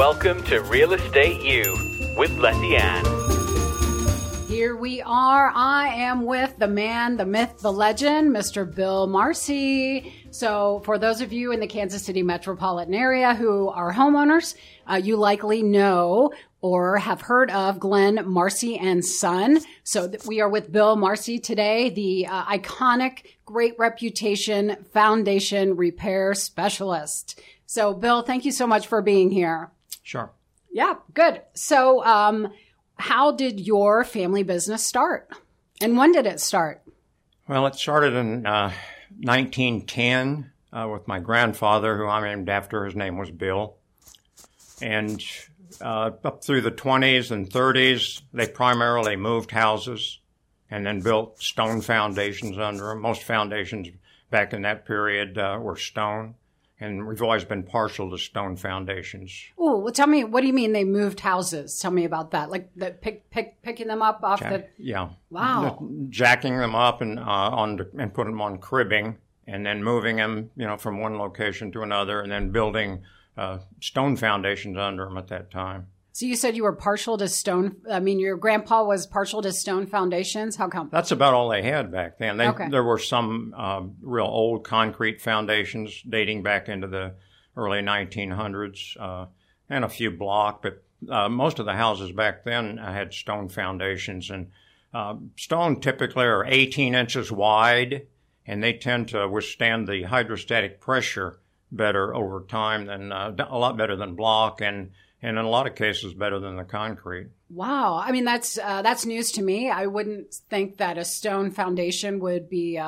Welcome to Real Estate U with Letty Ann. Here we are. I am with the man, the myth, the legend, Mr. Bill Marcy. So for those of you in the Kansas City metropolitan area who are homeowners, you likely know or have heard of Glenn Marcy and Son. So we are with Bill Marcy today, the iconic, great reputation foundation repair specialist. So Bill, thank you so much for being here. Sure. Yeah, good. So how did your family business start? And when did it start? Well, it started in 1910 with my grandfather, who I'm named after. His name was Bill. And up through the 20s and 30s, they primarily moved houses and then built stone foundations under them. Most foundations back in that period were stone, and we've always been partial to stone foundations. Oh, well, tell me, what do you mean they moved houses? Tell me about that, like the picking them up off Yeah. Wow. Jacking them up and putting them on cribbing and then moving them, from one location to another and then building stone foundations under them at that time. So you said you were partial to stone. I mean, your grandpa was partial to stone foundations. How come? That's about all they had back then. There were some real old concrete foundations dating back into the early 1900s and a few block. But most of the houses back then had stone foundations. And stone typically are 18 inches wide, and they tend to withstand the hydrostatic pressure better over time than a lot better than block, and in a lot of cases better than the concrete. Wow, I mean that's news to me. I wouldn't think that a stone foundation would be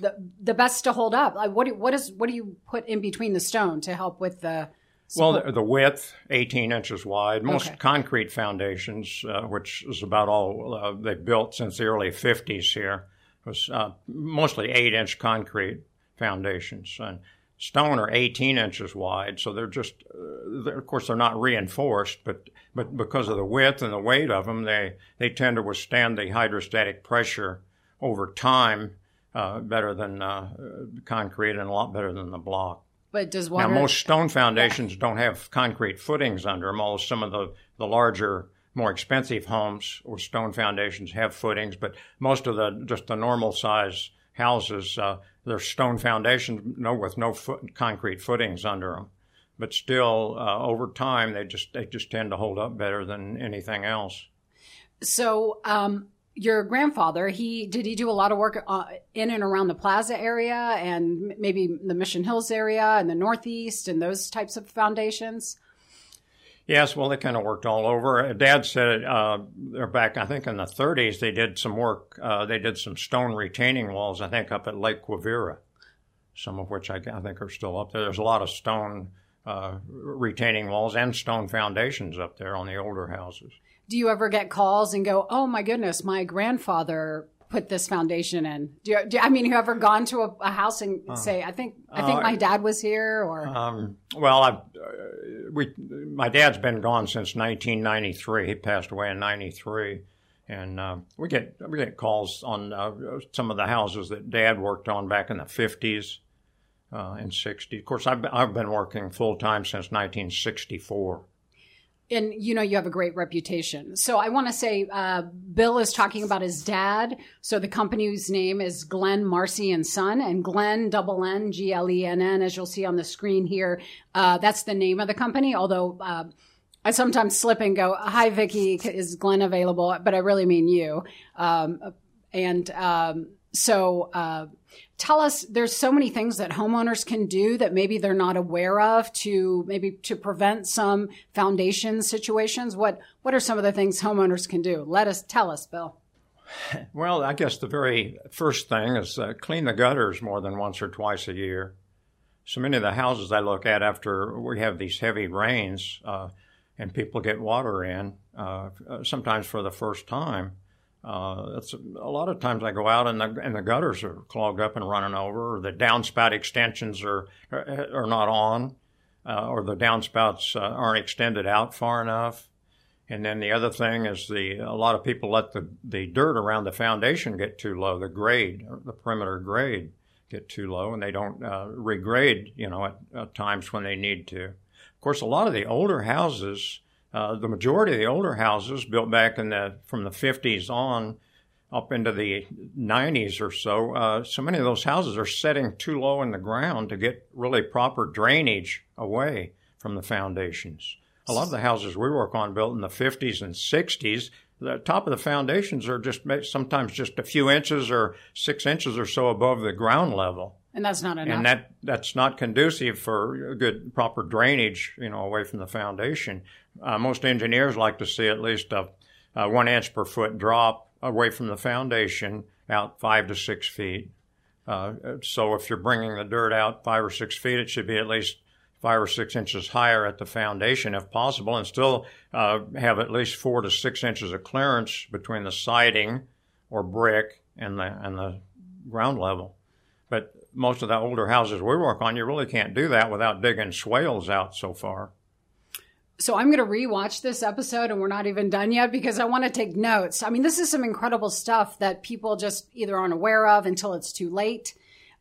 the best to hold up. Like what do you put in between the stone to help with the support? Well, the width, 18 inches wide. Most concrete foundations, which is about all they've built since the early 50s here, was mostly 8-inch concrete foundations. And stone are 18 inches wide, so they're just, of course, they're not reinforced, but because of the width and the weight of them, they tend to withstand the hydrostatic pressure over time better than concrete and a lot better than the block. But does water... Now, most stone foundations don't have concrete footings under them, although some of the larger, more expensive homes or stone foundations have footings, but most of the normal size houses, they're stone foundations with no concrete footings under them. But still, over time, they just tend to hold up better than anything else. So your grandfather, did he do a lot of work in and around the Plaza area and maybe the Mission Hills area and the Northeast and those types of foundations? Yes, well, they kind of worked all over. Dad said they're back, I think, in the 30s, they did some work. They did some stone retaining walls, I think, up at Lake Quivira, some of which I think are still up there. There's a lot of stone retaining walls and stone foundations up there on the older houses. Do you ever get calls and go, oh, my goodness, my grandfather put this foundation in? Do you ever gone to a house and say, I think my dad was here? Or my dad's been gone since 1993. He passed away in 93, and we get calls on some of the houses that Dad worked on back in the 50s and 60s. Of course, I've been working full time since 1964. And, you have a great reputation. So I want to say Bill is talking about his dad. So the company's name is Glenn Marcy and Son. And Glenn, double N, G-L-E-N-N, as you'll see on the screen here. That's the name of the company, although I sometimes slip and go, hi, Vicki, is Glenn available? But I really mean you. So tell us, there's so many things that homeowners can do that maybe they're not aware of to prevent some foundation situations. What are some of the things homeowners can do? Tell us, Bill. Well, I guess the very first thing is clean the gutters more than once or twice a year. So many of the houses I look at after we have these heavy rains and people get water in, sometimes for the first time. That's a lot of times I go out and the gutters are clogged up and running over, or the downspout extensions are not on, or the downspouts aren't extended out far enough. And then the other thing is a lot of people let the dirt around the foundation get too low, the perimeter grade get too low, and they don't regrade, at times when they need to. Of course, a lot of the older houses, the majority of the older houses built back in from the 50s on up into the 90s or so, so many of those houses are setting too low in the ground to get really proper drainage away from the foundations. A lot of the houses we work on built in the 50s and 60s, the top of the foundations are just sometimes just a few inches or 6 inches or so above the ground level. And that's not enough. And that's not conducive for good proper drainage, you know, away from the foundation. Most engineers like to see at least a 1 inch per foot drop away from the foundation out 5 to 6 feet. So if you're bringing the dirt out 5 or 6 feet, it should be at least 5 or 6 inches higher at the foundation if possible, and still have at least 4 to 6 inches of clearance between the siding or brick and the ground level. But most of the older houses we work on, you really can't do that without digging swales out so far. So I'm going to rewatch this episode, and we're not even done yet, because I want to take notes. I mean, this is some incredible stuff that people just either aren't aware of until it's too late.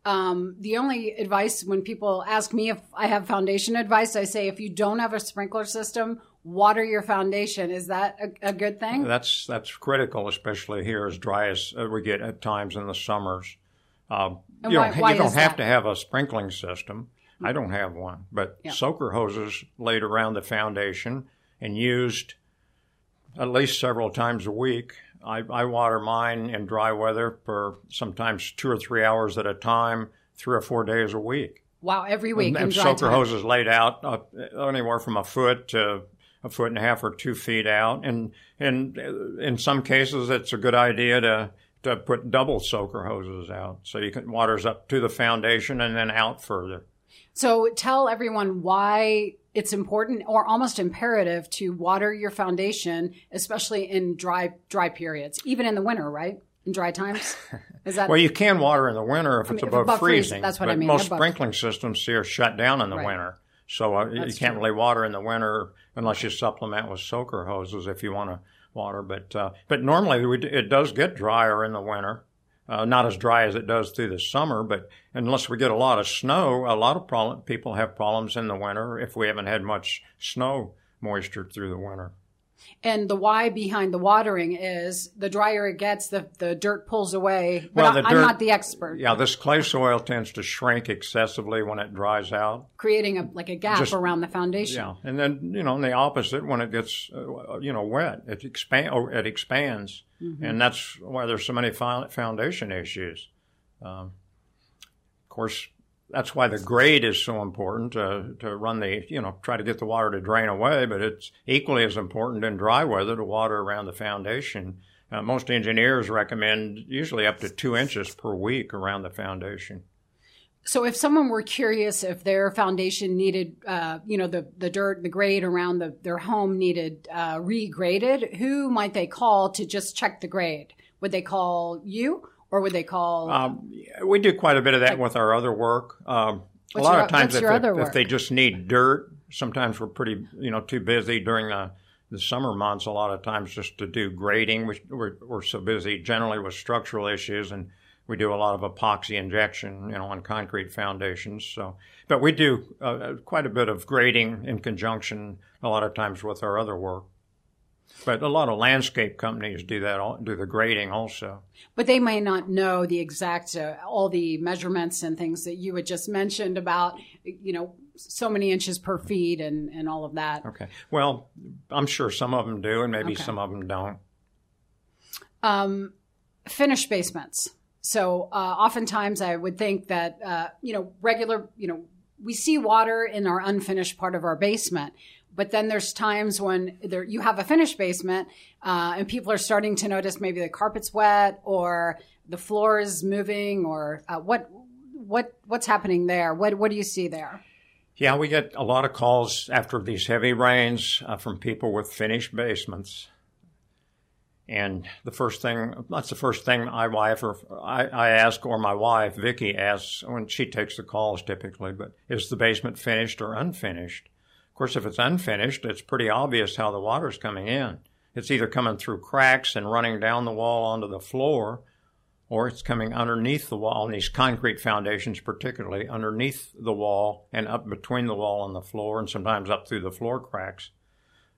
The only advice when people ask me if I have foundation advice, I say, if you don't have a sprinkler system, water your foundation. Is that a good thing? That's critical, especially here as dry as we get at times in the summers. You don't have to have a sprinkling system. I don't have one, but soaker hoses laid around the foundation and used at least several times a week. I water mine in dry weather for sometimes 2 or 3 hours at a time, 3 or 4 days a week. Wow, every week. And soaker hoses laid out anywhere from a foot to a foot and a half or 2 feet out. And in some cases, it's a good idea to put double soaker hoses out so you can water's up to the foundation and then out further. So tell everyone why it's important or almost imperative to water your foundation, especially in dry periods, even in the winter, right? In dry times? Is that? Well, you can water in the winter if it's above freezing. That's what I mean. Most sprinkling systems here shut down in the winter. So you can't really water in the winter unless you supplement with soaker hoses if you want to water. But normally it does get drier in the winter. Not as dry as it does through the summer, but unless we get a lot of snow, a lot of people have problems in the winter if we haven't had much snow moisture through the winter. And the why behind the watering is the drier it gets, the dirt pulls away. But I'm not the expert. Yeah, this clay soil tends to shrink excessively when it dries out, creating a gap around the foundation. Yeah, and then and the opposite when it gets wet, it expands. Mm-hmm. And that's why there's so many foundation issues. Of course, that's why the grade is so important to run try to get the water to drain away, but it's equally as important in dry weather to water around the foundation. Most engineers recommend usually up to 2 inches per week around the foundation. So if someone were curious if their foundation needed, the dirt, the grade around their home needed regraded, who might they call to just check the grade? Would they call you, or would they call? We do quite a bit of that with our other work. A lot of times if they just need dirt, sometimes we're pretty, too busy during the summer months a lot of times just to do grading. We're so busy generally with structural issues, and we do a lot of epoxy injection, on concrete foundations. So, but we do quite a bit of grading in conjunction a lot of times with our other work. But a lot of landscape companies do the grading also. But they may not know the exact all the measurements and things that you had just mentioned about, so many inches per feet and all of that. Okay. Well, I'm sure some of them do, and maybe some of them don't. Finished basements. So oftentimes I would think that, we see water in our unfinished part of our basement, but then there's times when you have a finished basement and people are starting to notice maybe the carpet's wet or the floor is moving or what's happening there? What do you see there? Yeah, we get a lot of calls after these heavy rains from people with finished basements. And that's the first thing I ask, or my wife, Vicki, asks when she takes the calls typically, but is the basement finished or unfinished? Of course, if it's unfinished, it's pretty obvious how the water's coming in. It's either coming through cracks and running down the wall onto the floor, or it's coming underneath the wall, on these concrete foundations particularly, underneath the wall and up between the wall and the floor, and sometimes up through the floor cracks.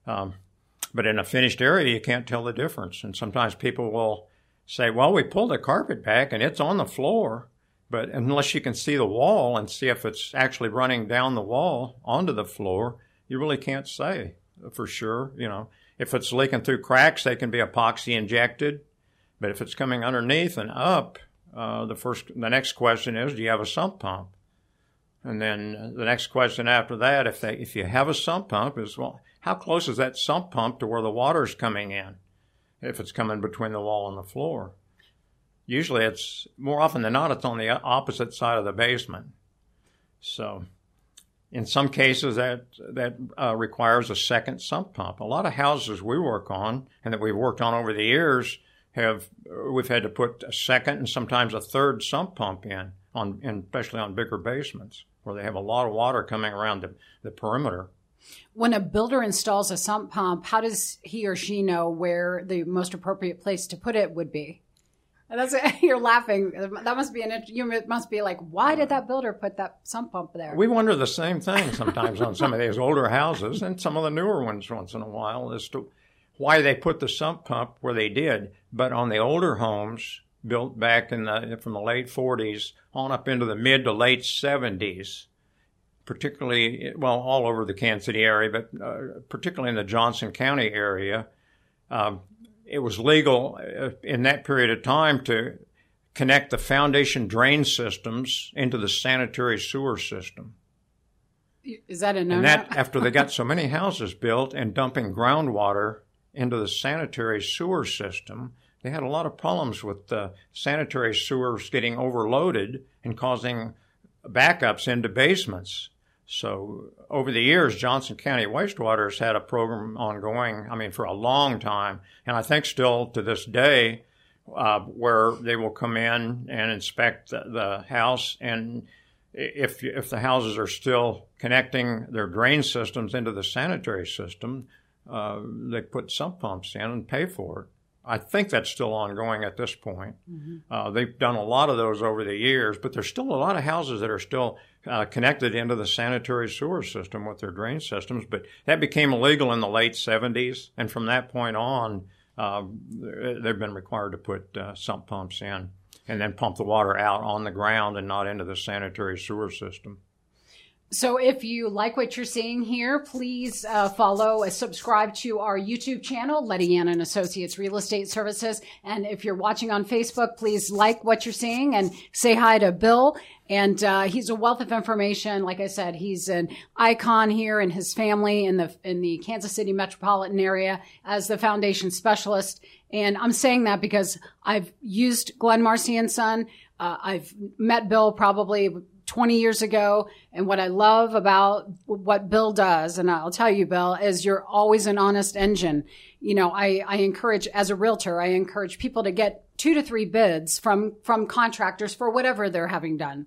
But in a finished area, you can't tell the difference. And sometimes people will say, well, we pulled the carpet back and it's on the floor. But unless you can see the wall and see if it's actually running down the wall onto the floor, you really can't say for sure. You know, if it's leaking through cracks, they can be epoxy injected. But if it's coming underneath and up, the next question is, do you have a sump pump? And then the next question after that, if you have a sump pump, is, well, how close is that sump pump to where the water's coming in? If it's coming between the wall and the floor, usually it's more often than not, it's on the opposite side of the basement. So, in some cases, that requires a second sump pump. A lot of houses we work on and that we've worked on over the years we've had to put a second and sometimes a third sump pump in, especially on bigger basements where they have a lot of water coming around the perimeter. When a builder installs a sump pump, how does he or she know where the most appropriate place to put it would be? That's you're laughing. That must be you must be like, why did that builder put that sump pump there? We wonder the same thing sometimes on some of these older houses and some of the newer ones once in a while as to why they put the sump pump where they did. But on the older homes built back from the late 40s on up into the mid to late 70s, particularly, well, all over the Kansas City area, but particularly in the Johnson County area, it was legal in that period of time to connect the foundation drain systems into the sanitary sewer system. Is that a no-no? And that after they got so many houses built and dumping groundwater into the sanitary sewer system, they had a lot of problems with the sanitary sewers getting overloaded and causing backups into basements. So over the years, Johnson County Wastewater has had a program ongoing, for a long time, and I think still to this day, where they will come in and inspect the house, and if the houses are still connecting their drain systems into the sanitary system, they put sump pumps in and pay for it. I think that's still ongoing at this point. Mm-hmm. They've done a lot of those over the years, but there's still a lot of houses that are still connected into the sanitary sewer system with their drain systems. But that became illegal in the late 70s, and from that point on, they've been required to put sump pumps in and then pump the water out on the ground and not into the sanitary sewer system. So if you like what you're seeing here, please subscribe to our YouTube channel, Letty Ann and Associates Real Estate Services. And if you're watching on Facebook, please like what you're seeing and say hi to Bill. And he's a wealth of information. Like I said, he's an icon here and his family in the Kansas City metropolitan area as the foundation specialist. And I'm saying that because I've used Glenn Marcy and Son. I've met Bill probably 20 years ago. And what I love about what Bill does, and I'll tell you, Bill, is you're always an honest engine. You know, I encourage, as a realtor, I encourage people to get 2 to 3 bids from contractors for whatever they're having done.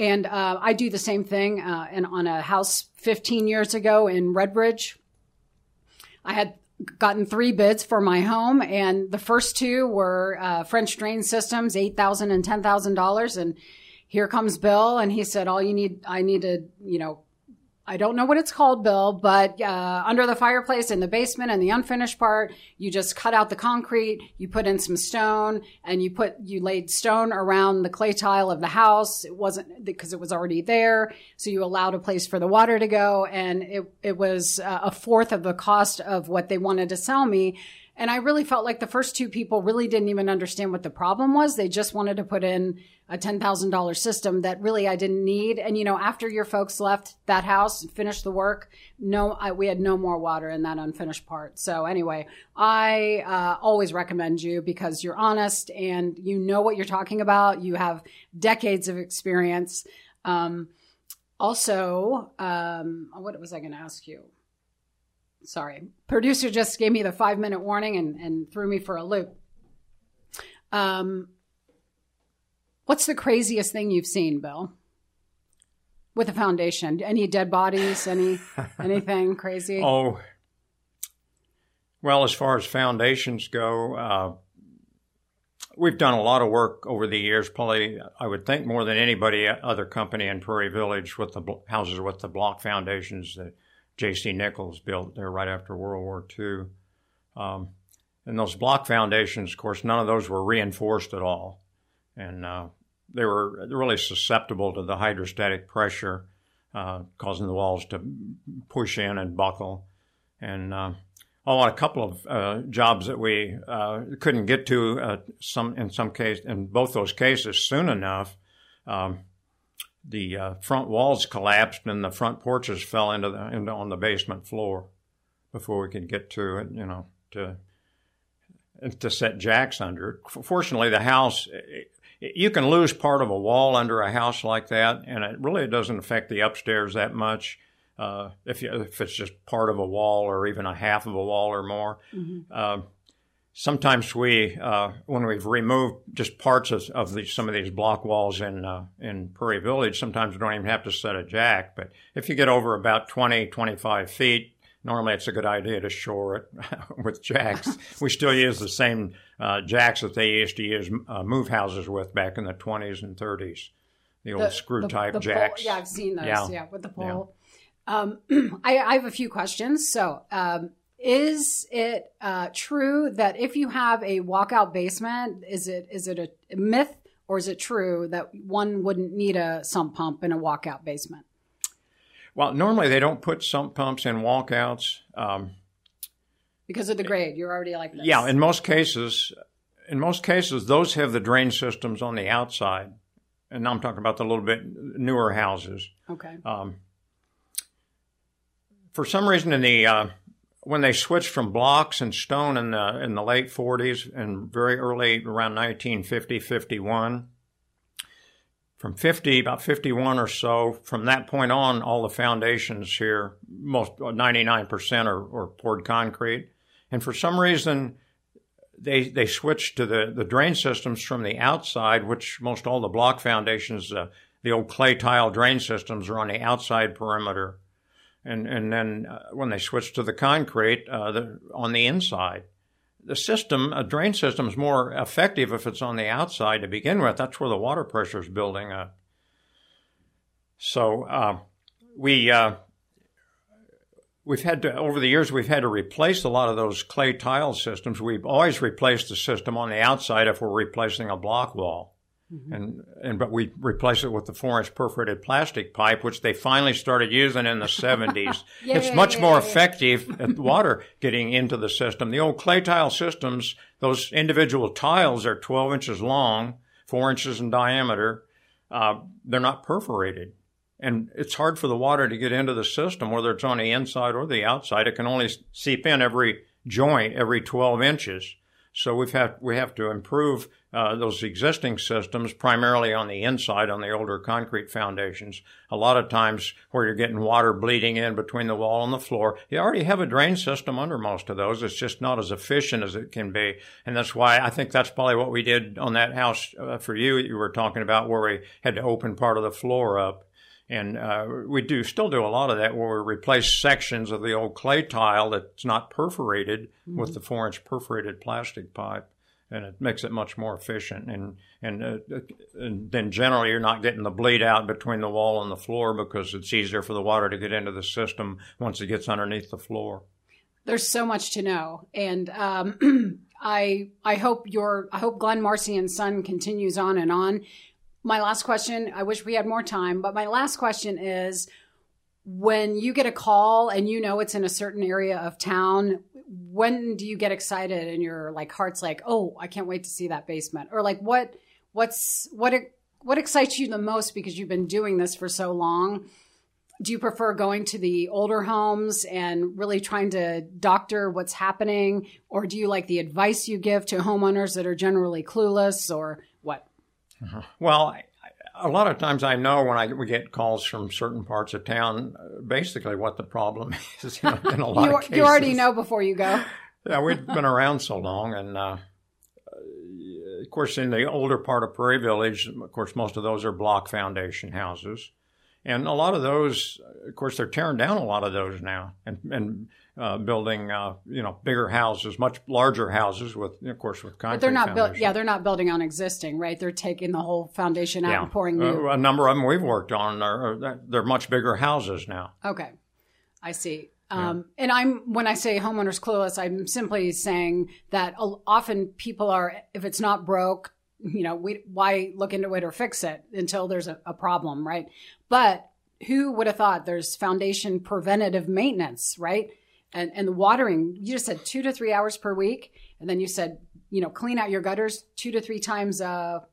And I do the same thing. And on a house 15 years ago in Redbridge, I had gotten 3 bids for my home, and the first 2 were French drain systems, $8,000 and $10,000. And here comes Bill, and he said, I don't know what it's called, Bill, but under the fireplace in the basement and the unfinished part, you just cut out the concrete, you put in some stone, and you laid stone around the clay tile of the house. It wasn't because it was already there, so you allowed a place for the water to go, and it was a fourth of the cost of what they wanted to sell me. And I really felt like the first 2 people really didn't even understand what the problem was. They just wanted to put in a $10,000 system that really I didn't need. And, you know, after your folks left that house and finished the work, we had no more water in that unfinished part. So anyway, I always recommend you because you're honest and you know what you're talking about. You have decades of experience. What was I going to ask you? Sorry, producer just gave me the 5-minute warning and threw me for a loop. What's the craziest thing you've seen, Bill, with a foundation? Any dead bodies? Anything crazy? Oh, well, as far as foundations go, We've done a lot of work over the years, probably, I would think, more than anybody other company in Prairie Village with the houses with the block foundations that J.C. Nichols built there right after World War II. And those block foundations, of course, none of those were reinforced at all. And they were really susceptible to the hydrostatic pressure, causing the walls to push in and buckle. And on a couple of jobs that we couldn't get to in both those cases soon enough, the front walls collapsed and the front porches fell on the basement floor before we could get to it, you know, to set jacks under it. Fortunately, the house, you can lose part of a wall under a house like that, and it really doesn't affect the upstairs that much. If it's just part of a wall or even a half of a wall or more. Mm-hmm. Sometimes when we've removed just parts some of these block walls in Prairie Village, sometimes we don't even have to set a jack. But if you get over about 20, 25 feet, normally it's a good idea to shore it with jacks. We still use the same jacks that they used to use move houses with back in the 20s and 30s, the old screw-type jacks. Yeah, I've seen those, yeah with the pole. Yeah. I have a few questions. So, is it true that if you have a walkout basement, is it a myth or is it true that one wouldn't need a sump pump in a walkout basement? Well, normally they don't put sump pumps in walkouts because of the grade. You're already like this. Yeah, in most cases, those have the drain systems on the outside, and now I'm talking about the little bit newer houses. Okay. For some reason, when they switched from blocks and stone in the late 40s and very early, around 1950, 51, from 50, about 51 or so, from that point on, all the foundations here, 99% are poured concrete. And for some reason, they switched to the drain systems from the outside, which most all the block foundations, the old clay tile drain systems are on the outside perimeter. And then when they switched to the concrete on the inside, the system, a drain system, is more effective if it's on the outside to begin with. That's where the water pressure is building up. So we've had to, over the years, we've had to replace a lot of those clay tile systems. We've always replaced the system on the outside if we're replacing a block wall. Mm-hmm. But we replace it with the 4-inch perforated plastic pipe, which they finally started using in the 70s. It's much more effective at water getting into the system. The old clay tile systems, those individual tiles are 12 inches long, 4 inches in diameter. They're not perforated. And it's hard for the water to get into the system, whether it's on the inside or the outside. It can only seep in every joint, every 12 inches. So we have to improve those existing systems, primarily on the inside, on the older concrete foundations. A lot of times where you're getting water bleeding in between the wall and the floor, you already have a drain system under most of those. It's just not as efficient as it can be. And that's why I think that's probably what we did on that house for you were talking about, where we had to open part of the floor up. And we still do a lot of that, where we replace sections of the old clay tile that's not perforated mm-hmm. with the 4-inch perforated plastic pipe, and it makes it much more efficient. And then generally you're not getting the bleed out between the wall and the floor, because it's easier for the water to get into the system once it gets underneath the floor. There's so much to know, and I hope Glenn Marcy and Son continues on and on. My last question, I wish we had more time, but my last question is, when you get a call and you know it's in a certain area of town, when do you get excited and your heart's like, oh, I can't wait to see that basement? Or what excites you the most, because you've been doing this for so long? Do you prefer going to the older homes and really trying to doctor what's happening? Or do you like the advice you give to homeowners that are generally clueless, or what? Well, a lot of times I know when we get calls from certain parts of town, basically what the problem is, in a lot of cases. You already know before you go. Yeah, we've been around so long. And, of course, in the older part of Prairie Village, of course, most of those are block foundation houses. And a lot of those, of course, they're tearing down a lot of those now and building, bigger houses, much larger houses with concrete. But they're not built. Yeah, they're not building on existing, right? They're taking the whole foundation out and pouring new. A number of them we've worked on they're much bigger houses now. Okay, I see. And when I say homeowners clueless, I'm simply saying that often people are, if it's not broke, why look into it or fix it until there's a problem, right? But who would have thought there's foundation preventative maintenance, right? And the watering, you just said 2 to 3 hours per week. And then you said, clean out your gutters 2 to 3 times a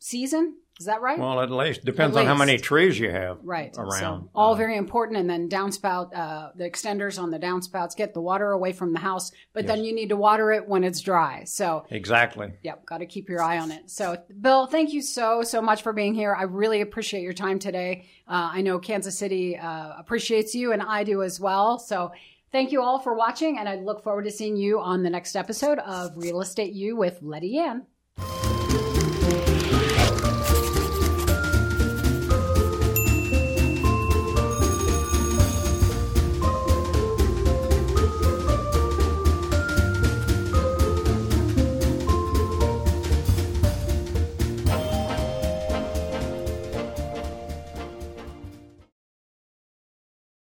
season. Is that right? Well, at least. Depends on how many trees you have around. So all very important. And then downspout, the extenders on the downspouts, get the water away from the house. But then you need to water it when it's dry. So exactly. Yep. Got to keep your eye on it. So, Bill, thank you so, so much for being here. I really appreciate your time today. I know Kansas City appreciates you, and I do as well. So thank you all for watching. And I look forward to seeing you on the next episode of Real Estate U with Letty Ann.